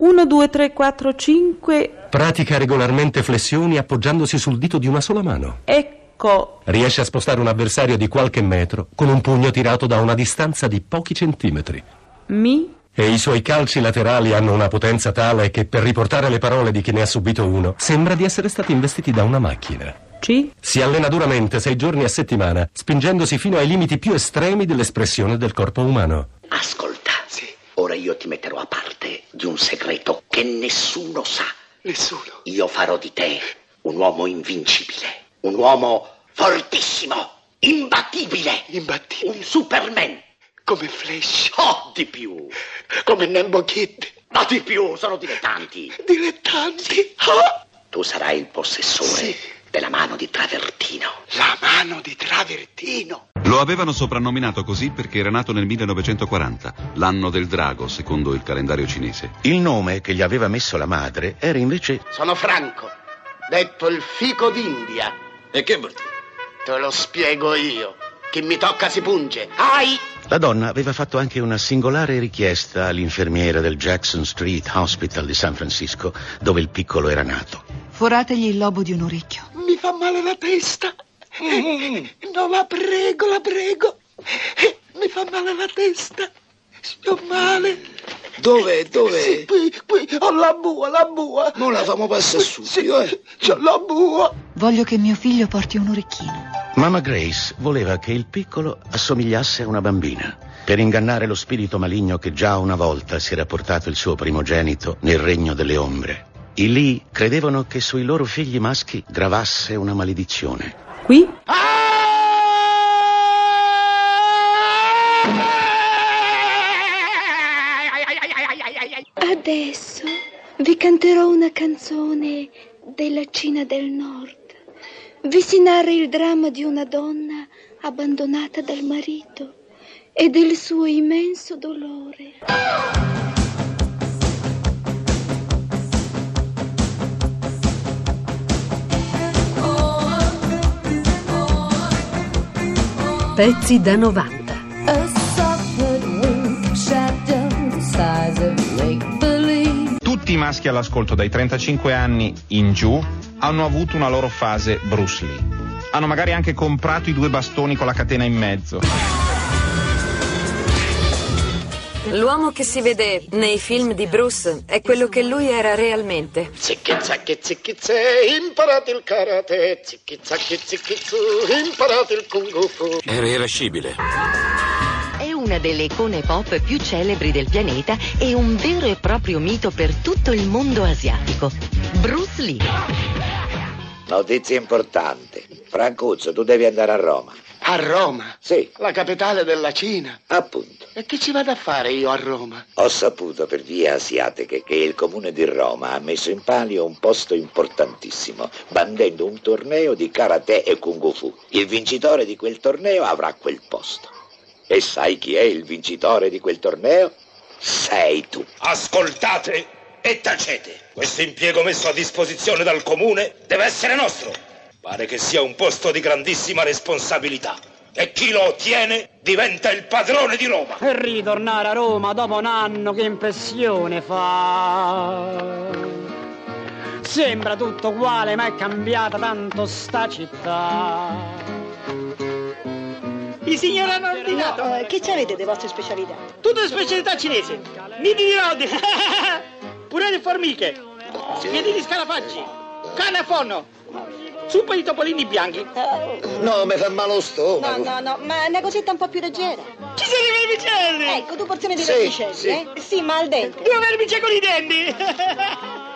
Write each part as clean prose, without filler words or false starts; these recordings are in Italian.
1, 2, 3, 4, 5... Pratica regolarmente flessioni appoggiandosi sul dito di una sola mano. Ecco. Riesce a spostare un avversario di qualche metro con un pugno tirato da una distanza di pochi centimetri. Mi? E i suoi calci laterali hanno una potenza tale che, per riportare le parole di chi ne ha subito uno, sembra di essere stati investiti da una macchina. Ci? Si allena duramente 6 giorni a settimana, spingendosi fino ai limiti più estremi dell'espressione del corpo umano. Ascolta. Sì. Ora io ti metterò a parte di un segreto che nessuno sa. Nessuno. Io farò di te un uomo invincibile, un uomo fortissimo, imbattibile. Imbattibile. Un Superman. Come Flash. Oh, di più. Come Nembo Kid. Ma di più, sono dilettanti. Dilettanti? Oh. Tu sarai il possessore, sì, della mano di Travertino. La mano di Travertino. Lo avevano soprannominato così perché era nato nel 1940, l'anno del drago, secondo il calendario cinese. Il nome che gli aveva messo la madre era invece... Sono Franco, detto il fico d'India. E che vuol dire? Te lo spiego io. Chi mi tocca si punge. Ai! La donna aveva fatto anche una singolare richiesta all'infermiera del Jackson Street Hospital di San Francisco, dove il piccolo era nato. Forategli il lobo di un orecchio. Mi fa male la testa. No, la prego, mi fa male la testa, sto male. Dove? Sì, qui, ho la bua. Non la famo passare subito, sì, c'ho la bua. Voglio che mio figlio porti un orecchino. Mamma Grace voleva che il piccolo assomigliasse a una bambina, per ingannare lo spirito maligno che già una volta si era portato il suo primogenito nel regno delle ombre. I Lee credevano che sui loro figli maschi gravasse una maledizione. Qui? Adesso vi canterò una canzone della Cina del Nord. Vi si narra il dramma di una donna abbandonata dal marito e del suo immenso dolore. Pezzi da 90. Tutti i maschi all'ascolto dai 35 anni in giù hanno avuto una loro fase Bruce Lee. Hanno magari anche comprato i 2 bastoni con la catena in mezzo. L'uomo che si vede nei film di Bruce è quello che lui era realmente. Zicchizzacchi, zicchizze, imparate il karate. Zicchizzacchi, zicchizzu, imparate il kung fu. Era irascibile. È una delle icone pop più celebri del pianeta e un vero e proprio mito per tutto il mondo asiatico. Bruce Lee. Notizia importante. Francuzzo, tu devi andare a Roma. A Roma? Sì. La capitale della Cina. Appunto. E che ci vado a fare io a Roma? Ho saputo per vie asiatiche che il comune di Roma ha messo in palio un posto importantissimo, bandendo un torneo di karate e kung fu. Il vincitore di quel torneo avrà quel posto. E sai chi è il vincitore di quel torneo? Sei tu. Ascoltate e tacete. Questo impiego messo a disposizione dal comune deve essere nostro. Pare che sia un posto di grandissima responsabilità e chi lo ottiene diventa il padrone di Roma. E ritornare a Roma dopo un anno che impressione fa. Sembra tutto uguale ma è cambiata tanto sta città. Il signor hanno ordinato. No, che ci avete delle vostre specialità? Tutte le specialità cinesi. Nidi di rodi, purè di formiche, piedi di scarafaggi, carne a forno. Suppa di topolini bianchi. No, mi fa male lo stomaco. No, ma è una cosetta un po' più leggera. Ci sono i vermicelli! Ecco, 2 porzioni di vermicelli, sì. Sì, ma al dente. 2 vermicelli i denti!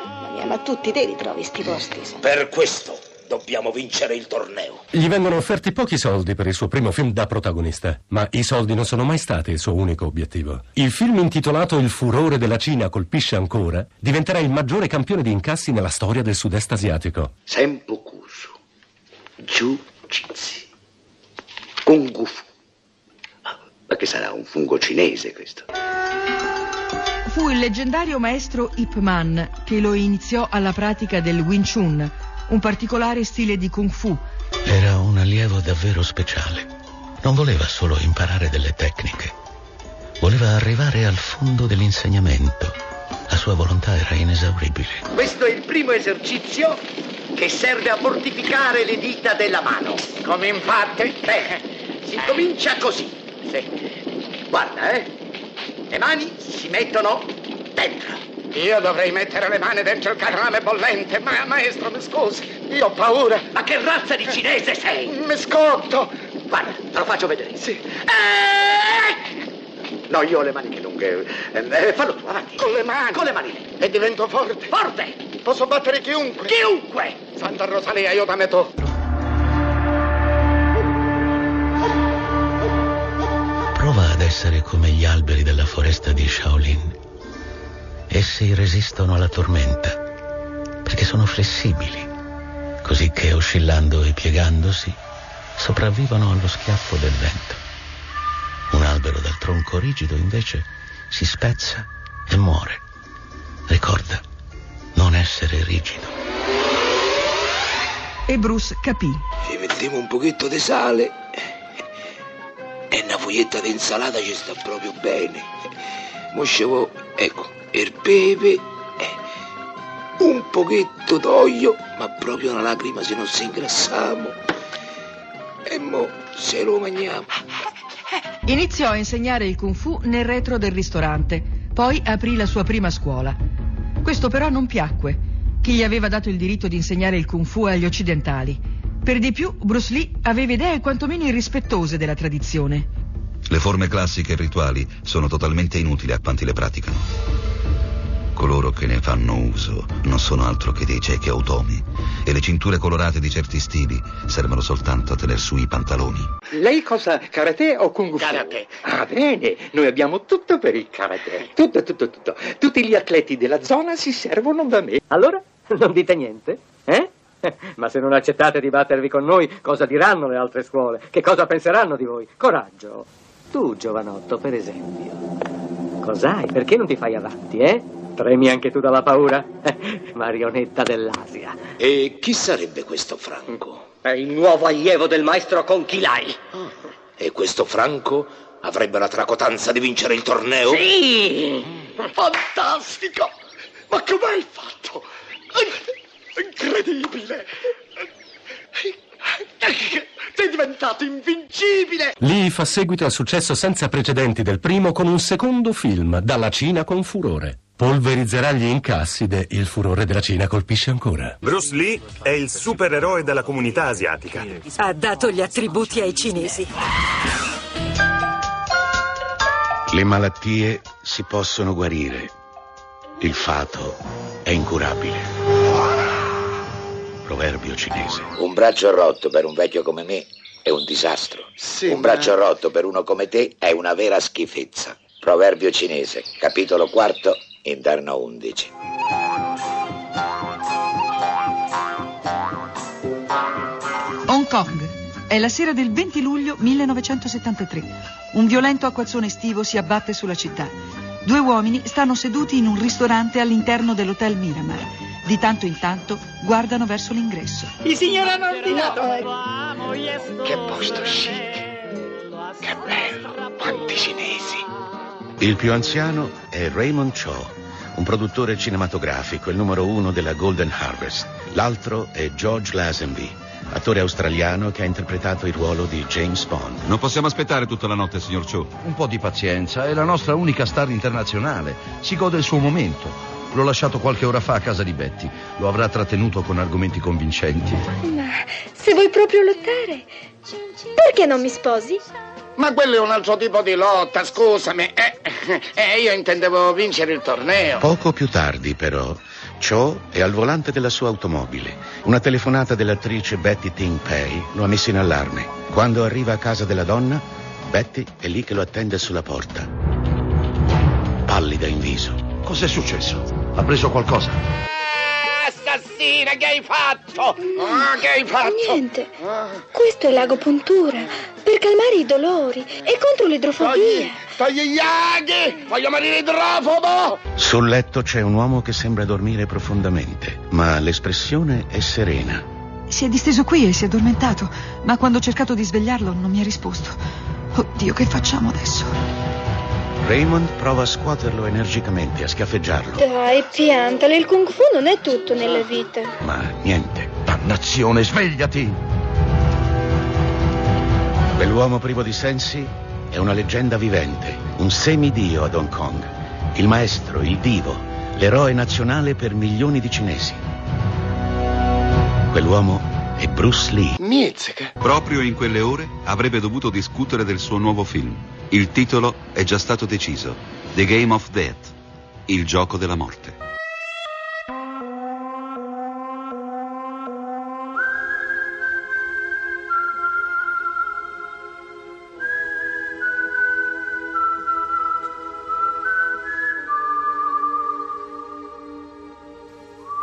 Mamma mia, ma tutti te li trovi sti posti, sai? Per questo dobbiamo vincere il torneo. Gli vengono offerti pochi soldi per il suo primo film da protagonista, ma i soldi non sono mai stati il suo unico obiettivo. Il film intitolato Il furore della Cina colpisce ancora diventerà il maggiore campione di incassi nella storia del sud-est asiatico. Senpukushu, Jiu-Jitsu, Kung Fu. Ma che sarà un fungo cinese questo? Fu il leggendario maestro Ip Man che lo iniziò alla pratica del Wing Chun, un particolare stile di kung fu. Era un allievo davvero speciale. Non voleva solo imparare delle tecniche, voleva arrivare al fondo dell'insegnamento. La sua volontà era inesauribile. Questo è il primo esercizio che serve a mortificare le dita della mano. Come infatti? Beh, si comincia così. Sì. Guarda, le mani si mettono dentro. Io dovrei mettere le mani dentro il carrame bollente, ma maestro, mi scusi, io ho paura. Ma che razza di cinese sei? Mi scotto. Guarda, te lo faccio vedere. Sì. No, io ho le maniche lunghe. Fallo tu, avanti. Con le mani? Con le mani. E divento forte. Forte! Posso battere chiunque. Chiunque! Santa Rosalia, aiutami tu. Prova ad essere come gli alberi della foresta di Shaolin. Essi resistono alla tormenta, perché sono flessibili, così che oscillando e piegandosi sopravvivono allo schiaffo del vento. Un albero dal tronco rigido invece si spezza e muore. Ricorda, non essere rigido. E Bruce capì. Ci mettiamo un pochetto di sale e una foglietta di insalata ci sta proprio bene. Moscevo, ecco. Il pepe, un pochetto d'olio, ma proprio una lacrima se non si ingrassamo. E mo se lo mangiamo. Iniziò a insegnare il Kung Fu nel retro del ristorante, poi aprì la sua prima scuola. Questo però non piacque. Chi gli aveva dato il diritto di insegnare il Kung Fu agli occidentali? Per di più, Bruce Lee aveva idee quantomeno irrispettose della tradizione. Le forme classiche e rituali sono totalmente inutili a quanti le praticano. Coloro che ne fanno uso non sono altro che dei ciechi automi e le cinture colorate di certi stili servono soltanto a tener su i pantaloni. Lei cosa? Karate o Kung Fu? Karate. Ah, bene, noi abbiamo tutto per il karate. Tutto. Tutti gli atleti della zona si servono da me. Allora? Non dite niente? Ma se non accettate di battervi con noi, cosa diranno le altre scuole? Che cosa penseranno di voi? Coraggio. Tu, giovanotto, per esempio. Cos'hai? Perché non ti fai avanti, Tremi anche tu dalla paura? Marionetta dell'Asia. E chi sarebbe questo Franco? È il nuovo allievo del maestro Conchilai. Oh. E questo Franco avrebbe la tracotanza di vincere il torneo? Sì! Fantastico! Ma com'è il fatto? Incredibile! Sei diventato invincibile! Lee fa seguito al successo senza precedenti del primo con un secondo film, Dalla Cina con furore. Polverizzerà gli incassi de Il furore della Cina colpisce ancora. Bruce Lee è il supereroe della comunità asiatica. Ha dato gli attributi ai cinesi. Le malattie si possono guarire. Il fato è incurabile. Proverbio cinese. Un braccio rotto per un vecchio come me è un disastro. Sì, un braccio rotto per uno come te è una vera schifezza. Proverbio cinese, capitolo 4. Interno 11. Hong Kong. È la sera del 20 luglio 1973. Un violento acquazzone estivo si abbatte sulla città. Due uomini stanno seduti in un ristorante all'interno dell'hotel Miramar. Di tanto in tanto guardano verso l'ingresso. Il signore hanno ordinato. Che posto chic. Che bello. Quanti cinesi. Il più anziano è Raymond Chow, un produttore cinematografico, il numero 1 della Golden Harvest. L'altro è George Lazenby, attore australiano che ha interpretato il ruolo di James Bond. Non possiamo aspettare tutta la notte, signor Chow. Un po' di pazienza, è la nostra unica star internazionale. Si gode il suo momento. L'ho lasciato qualche ora fa a casa di Betty. Lo avrà trattenuto con argomenti convincenti. Ma se vuoi proprio lottare, perché non mi sposi? Ma quello è un altro tipo di lotta, scusami. Io intendevo vincere il torneo. Poco più tardi, però, Cho è al volante della sua automobile. Una telefonata dell'attrice Betty Ting Pei lo ha messo in allarme. Quando arriva a casa della donna, Betty è lì che lo attende sulla porta. Pallida in viso. Cos'è successo? Ha preso qualcosa? Assassina, che hai fatto? Che hai fatto? Niente. Questo è l'agopuntura. Per calmare i dolori e contro l'idrofobia. Togli gli aghi! Voglio morire idrofobo! Sul letto c'è un uomo che sembra dormire profondamente, ma l'espressione è serena. Si è disteso qui e si è addormentato, ma quando ho cercato di svegliarlo non mi ha risposto. Oddio, che facciamo adesso? Raymond prova a scuoterlo energicamente, a schiaffeggiarlo. Dai, piantale, il kung fu non è tutto nella vita. Ma niente. Dannazione, svegliati! Quell'uomo privo di sensi è una leggenda vivente, un semidio ad Hong Kong. Il maestro, il divo, l'eroe nazionale per milioni di cinesi. Quell'uomo è Bruce Lee. Mizzica. Proprio in quelle ore avrebbe dovuto discutere del suo nuovo film. Il titolo è già stato deciso: The Game of Death, il gioco della morte.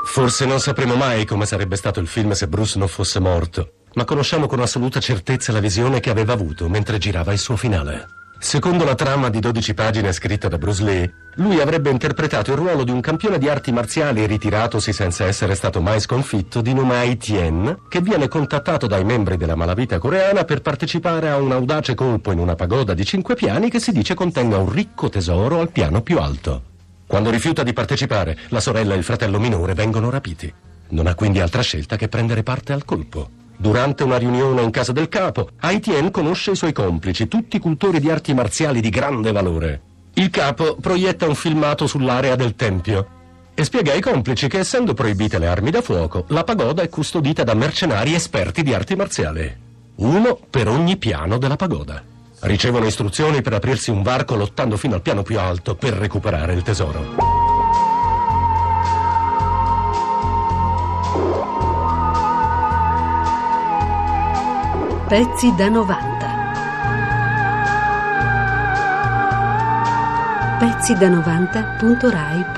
Forse non sapremo mai come sarebbe stato il film se Bruce non fosse morto, ma conosciamo con assoluta certezza la visione che aveva avuto mentre girava il suo finale. Secondo la trama di 12 pagine scritta da Bruce Lee, lui avrebbe interpretato il ruolo di un campione di arti marziali ritiratosi senza essere stato mai sconfitto di nome Ip Man, che viene contattato dai membri della malavita coreana per partecipare a un audace colpo in una pagoda di 5 piani che si dice contenga un ricco tesoro al piano più alto. Quando rifiuta di partecipare, la sorella e il fratello minore vengono rapiti. Non ha quindi altra scelta che prendere parte al colpo. Durante una riunione in casa del capo, Haitien conosce i suoi complici, tutti cultori di arti marziali di grande valore. Il capo proietta un filmato sull'area del tempio e spiega ai complici che, essendo proibite le armi da fuoco, la pagoda è custodita da mercenari esperti di arti marziali. Uno per ogni piano della pagoda. Ricevono istruzioni per aprirsi un varco lottando fino al piano più alto per recuperare il tesoro. Pezzi da 90. Pezzi da 90.rai.it.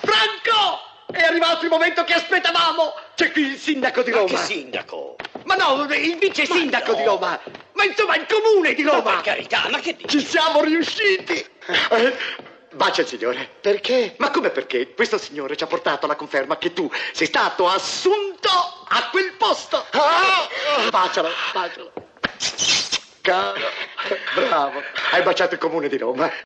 Franco! È arrivato il momento che aspettavamo! C'è qui il sindaco di Roma! Ma che sindaco? Ma no, il vice sindaco di Roma! Ma insomma, il comune di Roma! Ma per carità, ma che dici? Ci siamo riusciti! Bacia il signore. Perché? Ma come perché? Questo signore ci ha portato la conferma che tu sei stato assunto a quel posto! Bacialo, bacialo. Bravo, hai baciato il comune di Roma.